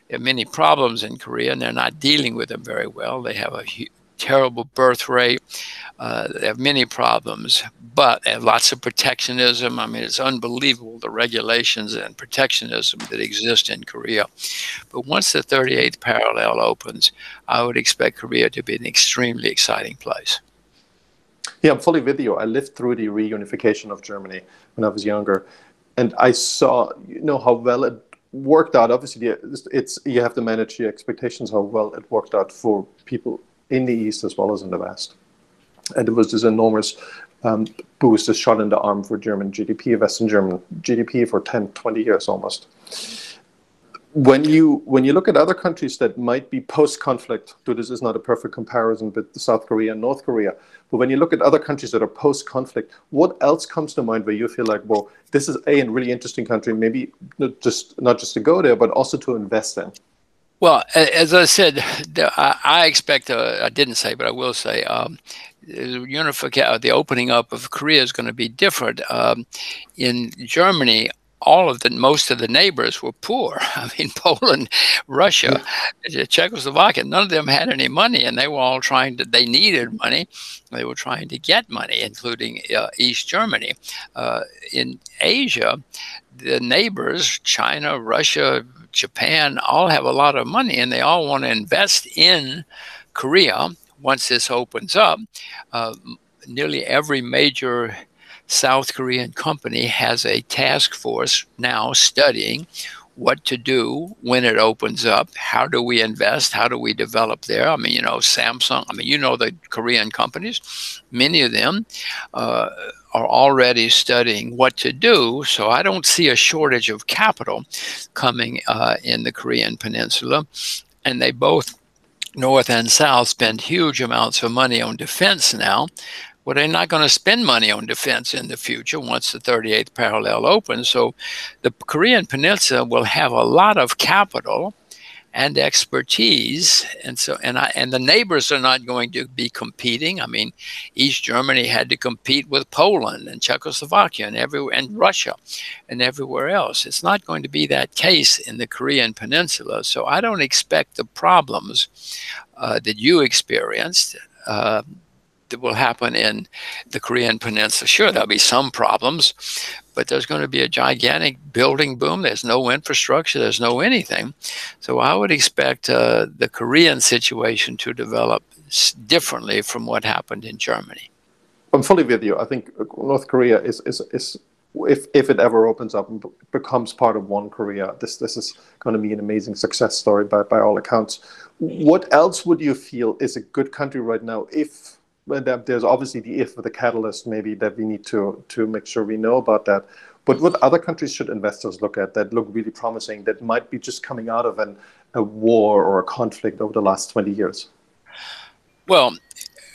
There are many problems in Korea, and they're not dealing with them very well. They have a hu- terrible birth rate. Uh, they have many problems, but they have lots of protectionism. I mean, it's unbelievable, the regulations and protectionism that exist in Korea. But once the thirty-eighth parallel opens, I would expect Korea to be an extremely exciting place. Yeah, I'm fully with you. I lived through the reunification of Germany when I was younger, and I saw, you know, how well it worked out. Obviously, it's you have to manage your expectations, how well it worked out for people in the East as well as in the West. And it was this enormous um, boost, this shot in the arm for German G D P, Western German G D P for ten, twenty years almost. When you when you look at other countries that might be post-conflict, so this is not a perfect comparison with South Korea and North Korea, but when you look at other countries that are post-conflict, what else comes to mind where you feel like, well, this is a, a really interesting country, maybe not just not just to go there, but also to invest in? Well, as I said, I expect, uh, I didn't say, but I will say, um, unification, the opening up of Korea is going to be different. Um, in Germany, all of the, most of the neighbors were poor. I mean, Poland, Russia, yeah. Czechoslovakia, none of them had any money, and they were all trying to, they needed money. They were trying to get money, including uh, East Germany. Uh, in Asia, the neighbors, China, Russia, Japan, all have a lot of money, and they all want to invest in Korea once this opens up. Uh, nearly every major South Korean company has a task force now studying what to do when it opens up. How do we invest? How do we develop there? I mean, you know, Samsung, I mean, you know, the Korean companies, many of them uh, are already studying what to do. So I don't see a shortage of capital coming uh, in the Korean Peninsula. And they both North and South spend huge amounts of money on defense now. Well, they're not going to spend money on defense in the future once the thirty-eighth parallel opens. So the Korean Peninsula will have a lot of capital and expertise, and so and I, and the neighbors are not going to be competing. I mean, East Germany had to compete with Poland and Czechoslovakia and everywhere, and Russia and everywhere else. It's not going to be that case in the Korean Peninsula. So I don't expect the problems uh, that you experienced uh, that will happen in the Korean Peninsula. Sure, there'll be some problems, but there's going to be a gigantic building boom. There's no infrastructure. There's no anything. So I would expect uh, the Korean situation to develop s- differently from what happened in Germany. I'm fully with you. I think North Korea is, is, is if, if it ever opens up and b- becomes part of one Korea, this, this is going to be an amazing success story by, by all accounts. What else would you feel is a good country right now if... There's obviously the if, the catalyst maybe that we need to to make sure we know about that. But what other countries should investors look at that look really promising that might be just coming out of an, a war or a conflict over the last twenty years? Well,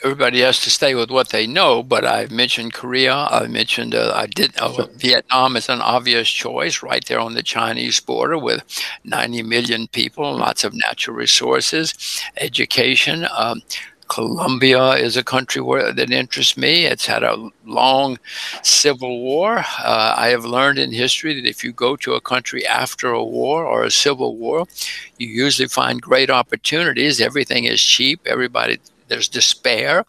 everybody has to stay with what they know, but I've mentioned Korea. I mentioned uh, I did oh, sure. Vietnam is an obvious choice right there on the Chinese border with ninety million people, lots of natural resources, education. Um, Colombia is a country where, that interests me. It's had a long civil war. Uh, I have learned in history that if you go to a country after a war or a civil war, you usually find great opportunities. Everything is cheap. Everybody, there's despair.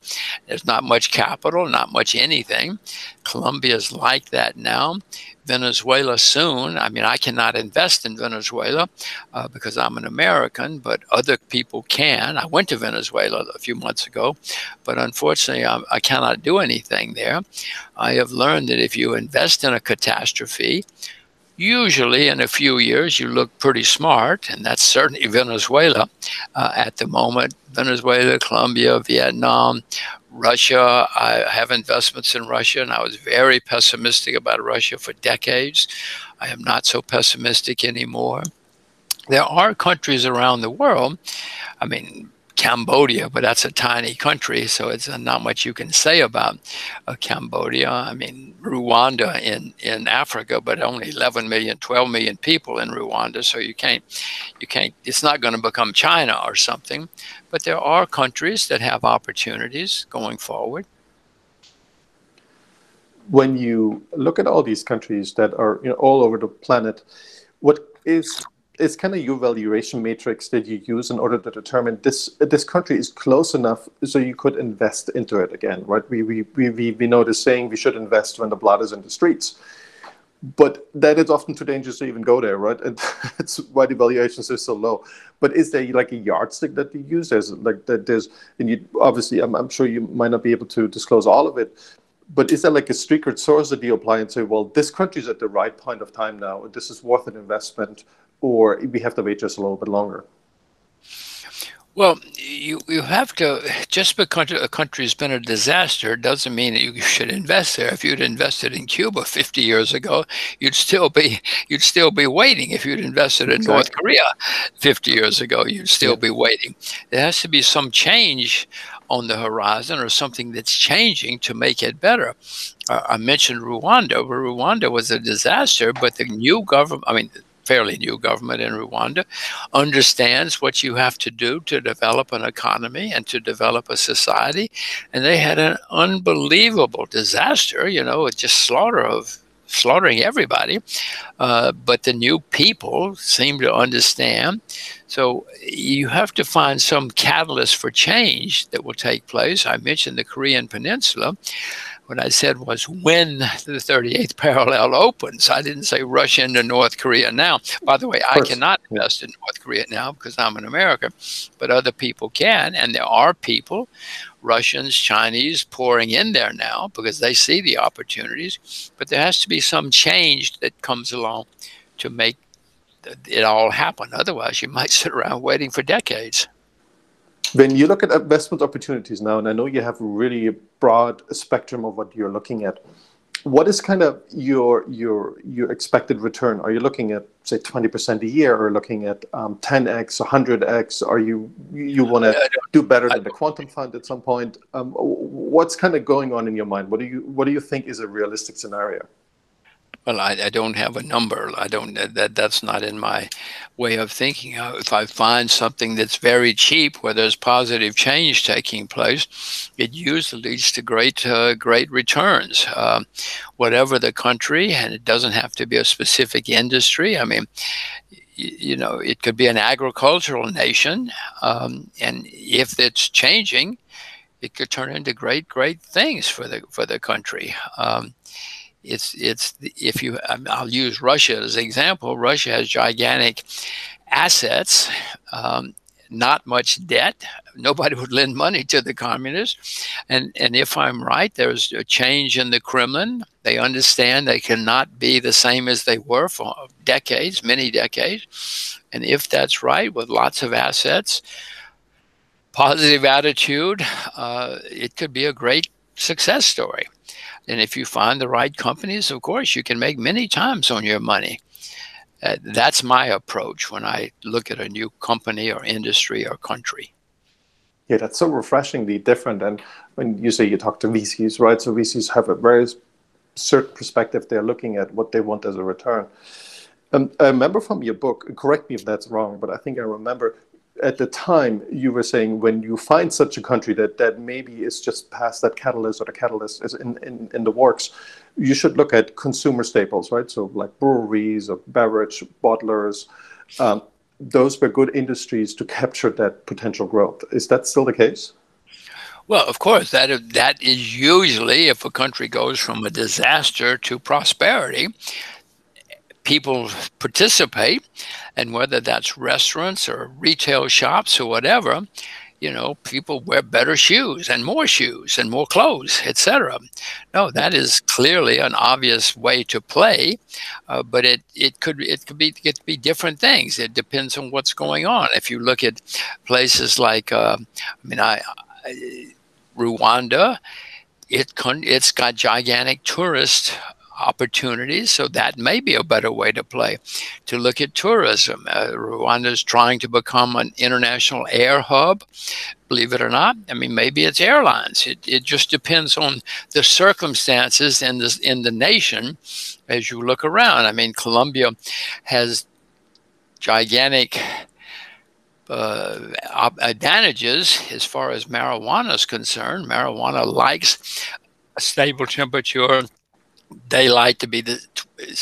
There's not much capital, not much anything. Colombia is like that now. Venezuela soon. I mean, I cannot invest in Venezuela uh, because I'm an American, but other people can. I went to Venezuela a few months ago, but unfortunately, I, I cannot do anything there. I have learned that if you invest in a catastrophe, usually in a few years, you look pretty smart, and that's certainly Venezuela uh, at the moment. Venezuela, Colombia, Vietnam, Russia. I have investments in Russia, and I was very pessimistic about Russia for decades. I am not so pessimistic anymore. There are countries around the world. I mean, Cambodia, but that's a tiny country, so it's not much you can say about uh, Cambodia. I mean, Rwanda in, in Africa, but only eleven million, twelve million people in Rwanda, so you can't, you can't. It's not going to become China or something. But there are countries that have opportunities going forward. When you look at all these countries that are, you know, all over the planet, what is it's kind of your valuation matrix that you use in order to determine this this country is close enough so you could invest into it again, right? We we we we know the saying we should invest when the blood is in the streets, but that is often too dangerous to even go there, right? And that's why the valuations are so low. But is there like a yardstick that you use? There's like that there's and you obviously I'm I'm sure you might not be able to disclose all of it. But is there like a secret source that you apply and say, well, this country's at the right point of time now, and this is worth an investment, or we have to wait just a little bit longer? Well, you you have to, just because a country's been a disaster doesn't mean that you should invest there. If you'd invested in Cuba fifty years ago, you'd still be you'd still be waiting. If you'd invested in North Korea fifty years ago, you'd still be waiting. There has to be some change on the horizon or something that's changing to make it better. Uh, I mentioned Rwanda, where Rwanda was a disaster, but the new government, I mean, fairly new government in Rwanda understands what you have to do to develop an economy and to develop a society. And they had an unbelievable disaster, you know, it's just slaughter of slaughtering everybody. Uh, but the new people seem to understand. So you have to find some catalyst for change that will take place. I mentioned the Korean Peninsula. What I said was when the thirty-eighth parallel opens. I didn't say rush into North Korea now. By the way, I cannot invest in North Korea now because I'm an American, but other people can. And there are people, Russians, Chinese, pouring in there now because they see the opportunities. But there has to be some change that comes along to make it all happen. Otherwise, you might sit around waiting for decades. When you look at investment opportunities now, and I know you have a really broad spectrum of what you're looking at, what is kind of your your your expected return? Are you looking at say twenty percent a year, or looking at um, ten X, one hundred X, or you you want to yeah, do better than the quantum fund at some point. Um, what's kind of going on in your mind? What do you what do you think is a realistic scenario? Well, I, I don't have a number. I don't that that's not in my way of thinking. If I find something that's very cheap, where there's positive change taking place, it usually leads to great uh, great returns. Uh, whatever the country, and it doesn't have to be a specific industry. I mean, you know, it could be an agricultural nation, um, and if it's changing, it could turn into great, great things for the for the country. Um, it's it's if you I'll use Russia as an example. Russia has gigantic assets, um, not much debt. Nobody would lend money to the communists. And, and if I'm right, there's a change in the Kremlin. They understand they cannot be the same as they were for decades, many decades. And if that's right, with lots of assets, positive attitude, uh, it could be a great success story. And if you find the right companies, of course, you can make many times on your money. Uh, that's my approach when I look at a new company or industry or country. Yeah, that's so refreshingly different. And when you say you talk to V Cs, right? So V Cs have a very certain perspective. They're looking at what they want as a return. Um, I remember from your book, correct me if that's wrong, but I think I remember at the time you were saying when you find such a country that, that maybe is just past that catalyst, or the catalyst is in, in, in the works, you should look at consumer staples, right? So like breweries or beverage bottlers, um, those were good industries to capture that potential growth. Is that still the case? Well, of course, that that is usually if a country goes from a disaster to prosperity, people participate, and whether that's restaurants or retail shops or whatever, you know, people wear better shoes and more shoes and more clothes, et cetera. No, that is clearly an obvious way to play, uh, but it it could it could be it could be different things. It depends on what's going on. If you look at places like, uh, I mean, I, I Rwanda, it con- it's got gigantic tourist opportunities, so that may be a better way to play. To look at tourism, uh, Rwanda is trying to become an international air hub. Believe it or not, I mean, maybe it's airlines. It it just depends on the circumstances in this in the nation as you look around. I mean, Colombia has gigantic Uh, advantages as far as marijuana is concerned. Marijuana likes a stable temperature. Daylight to be the t-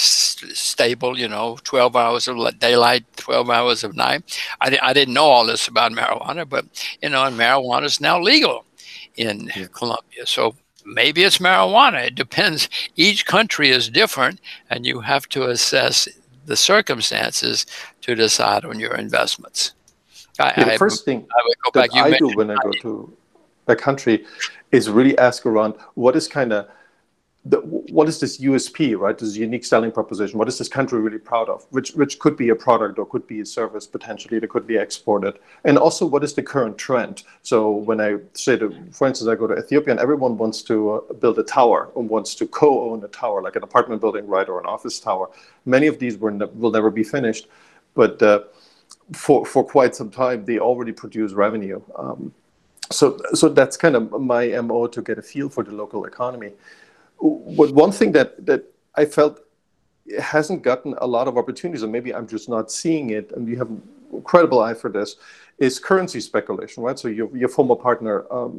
stable, you know, twelve hours of daylight, twelve hours of night. I, di- I didn't know all this about marijuana, but, you know, and marijuana is now legal in yeah. Colombia. So maybe it's marijuana. It depends. Each country is different, and you have to assess the circumstances to decide on your investments. I, yeah, the I, first I, thing I would go that back. You I do when I go to a country is really ask around what is kind of The, what is this U S P, right? This unique selling proposition. What is this country really proud of? Which which could be a product or could be a service potentially that could be exported. And also, what is the current trend? So when I say to, for instance, I go to Ethiopia and everyone wants to uh, build a tower and wants to co-own a tower, like an apartment building, right, or an office tower. Many of these were ne- will never be finished, but uh, for for quite some time they already produce revenue. Um, so so that's kind of my M O to get a feel for the local economy. But one thing that, that I felt hasn't gotten a lot of opportunities, and maybe I'm just not seeing it, and you have an incredible eye for this, is currency speculation, right? So your your former partner, um,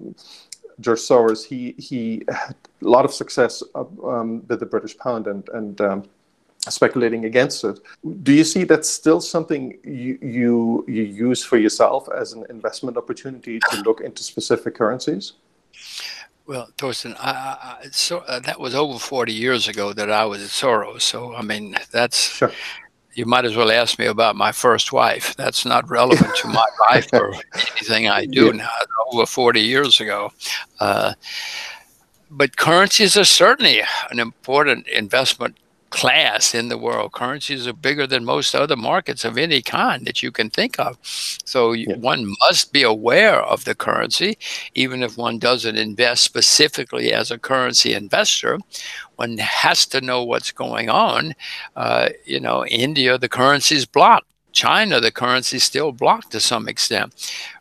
George Soros, he he had a lot of success um, with the British pound and and um, speculating against it. Do you see that's still something you, you you use for yourself as an investment opportunity to look into specific currencies? Well, Torsten, I, I, so, uh, that was over forty years ago that I was at Soros. So, I mean, that's sure. You might as well ask me about my first wife. That's not relevant to my life or anything I do yeah. now. Over forty years ago. Uh, but currencies are certainly an important investment class in the world. Currencies are bigger than most other markets of any kind that you can think of. So you, yeah. one must be aware of the currency, even if one doesn't invest specifically as a currency investor. One has to know what's going on. Uh, you know, India, the currency's blocked. China, the currency's still blocked to some extent.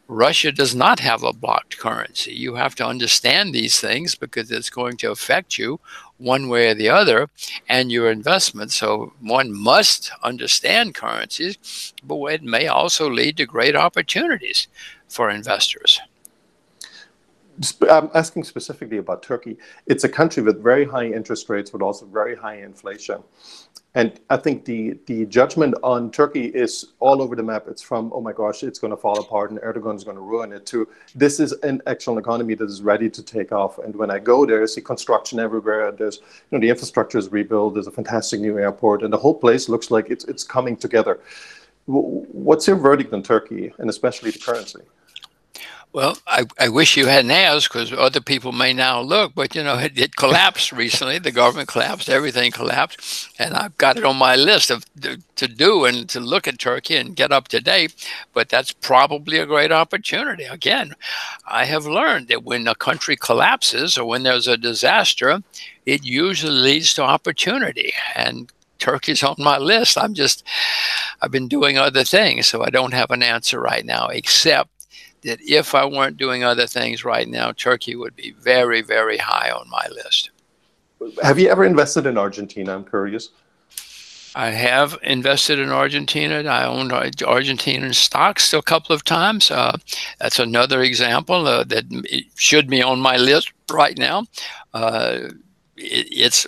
Russia does not have a blocked currency. You have to understand these things because it's going to affect you one way or the other and your investment. So one must understand currencies, but it may also lead to great opportunities for investors. I'm asking specifically about Turkey. It's a country with very high interest rates, but also very high inflation. And I think the, the judgment on Turkey is all over the map. It's from, oh my gosh, it's going to fall apart and Erdogan's going to ruin it too. This is an actual economy that is ready to take off. And when I go there, I see construction everywhere. There's, you know, the infrastructure is rebuilt. There's a fantastic new airport. And the whole place looks like it's it's coming together. What's your verdict on Turkey and especially the currency? Well, I, I wish you hadn't asked because other people may now look, but, you know, it, it collapsed recently. The government collapsed. Everything collapsed. And I've got it on my list of to do and to look at Turkey and get up to date. But that's probably a great opportunity. Again, I have learned that when a country collapses or when there's a disaster, it usually leads to opportunity. And Turkey's on my list. I'm just, I've been doing other things, so I don't have an answer right now, except that if I weren't doing other things right now, Turkey would be very, very high on my list. Have you ever invested in Argentina? I'm curious. I have invested in Argentina. I owned Argentine stocks a couple of times. Uh, that's another example uh, that should be on my list right now. Uh, it, it's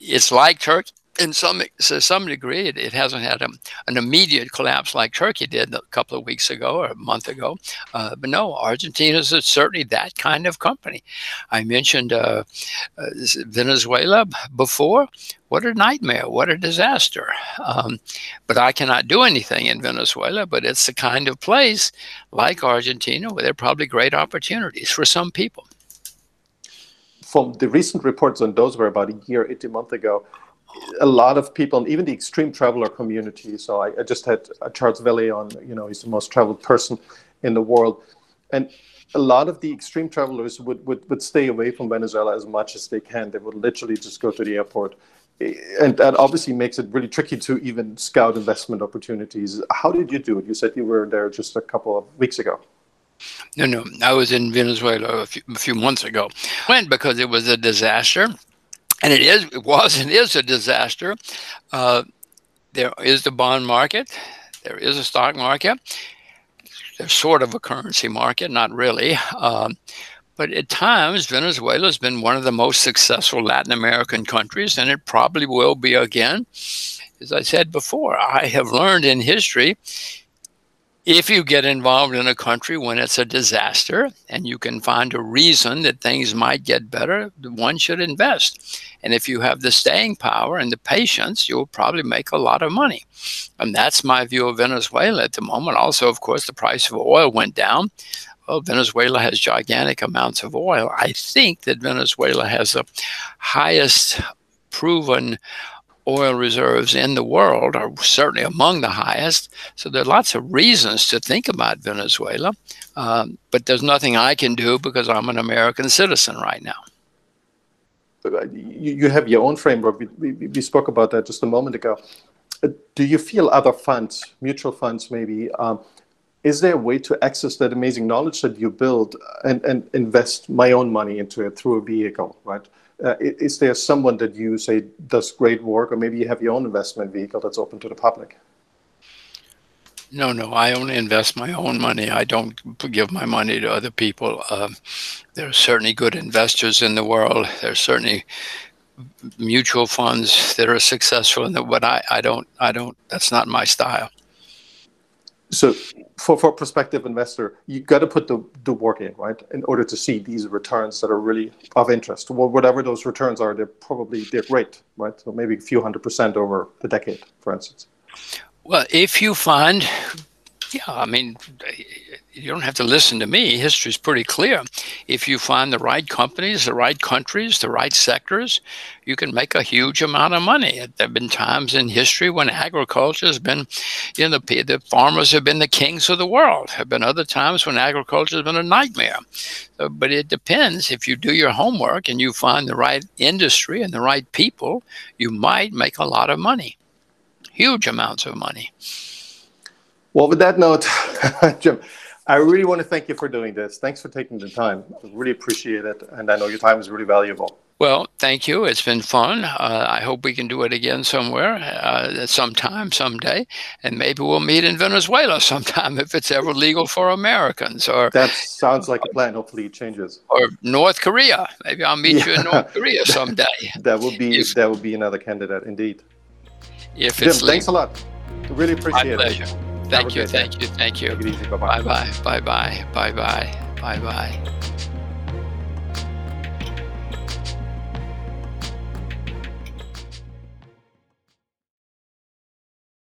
it's like Turkey. In some to some degree, it, it hasn't had a, an immediate collapse like Turkey did a couple of weeks ago or a month ago. Uh, but no, Argentina is certainly that kind of company. I mentioned uh, uh, Venezuela before. What a nightmare. What a disaster. Um, but I cannot do anything in Venezuela, but it's the kind of place like Argentina where there are probably great opportunities for some people. From the recent reports on those were about a year, eighteen months ago, a lot of people, and even the extreme traveler community. So I, I just had Charles Valley on, you know, he's the most traveled person in the world. And a lot of the extreme travelers would, would, would stay away from Venezuela as much as they can. They would literally just go to the airport. And that obviously makes it really tricky to even scout investment opportunities. How did you do it? You said you were there just a couple of weeks ago. No, no, I was in Venezuela a few, a few months ago. I went because it was a disaster. And it is, it was, and is a disaster. Uh, there is the bond market. There is a stock market. There's sort of a currency market, not really. Um, but at times, Venezuela has been one of the most successful Latin American countries, and it probably will be again. As I said before, I have learned in history, if you get involved in a country when it's a disaster and you can find a reason that things might get better, one should invest. And if you have the staying power and the patience, you'll probably make a lot of money. And that's my view of Venezuela at the moment. Also, of course, the price of oil went down. Well, Venezuela has gigantic amounts of oil. I think that Venezuela has the highest proven oil reserves in the world are certainly among the highest. So there are lots of reasons to think about Venezuela, um, but there's nothing I can do because I'm an American citizen right now. You, you have your own framework. We, we, we spoke about that just a moment ago. Do you feel other funds, mutual funds maybe, um, is there a way to access that amazing knowledge that you build and, and invest my own money into it through a vehicle, right? Uh, is there someone that you say does great work, or maybe you have your own investment vehicle that's open to the public? No, no, I only invest my own money. I don't give my money to other people. Uh, there are certainly good investors in the world. There are certainly mutual funds that are successful, in the, but I, I don't, I don't, that's not my style. So for, for a prospective investor, you got to put the, the work in, right, in order to see these returns that are really of interest. Well, whatever those returns are, they're probably they're great, right? So maybe a few hundred percent over the decade, for instance. Well, if you find Yeah, I mean, you don't have to listen to me. History's pretty clear. If you find the right companies, the right countries, the right sectors, you can make a huge amount of money. There have been times in history when agriculture has been, you know, the, the farmers have been the kings of the world. There have been other times when agriculture has been a nightmare. So, but it depends. If you do your homework and you find the right industry and the right people, you might make a lot of money, huge amounts of money. Well, with that note, Jim, I really want to thank you for doing this. Thanks for taking the time. I really appreciate it. And I know your time is really valuable. Well, thank you. It's been fun. Uh, I hope we can do it again somewhere, uh, sometime, someday. And maybe we'll meet in Venezuela sometime if it's ever legal for Americans. Or that sounds like a plan. Hopefully it changes. Or North Korea. Maybe I'll meet yeah. you in North Korea someday. That would be, if, that would be another candidate indeed. If it's Jim, thanks a lot. Really appreciate my it. My pleasure. Thank you, thank you, thank you. Take it easy. Bye-bye. Bye-bye. Bye-bye. Bye-bye. Bye-bye.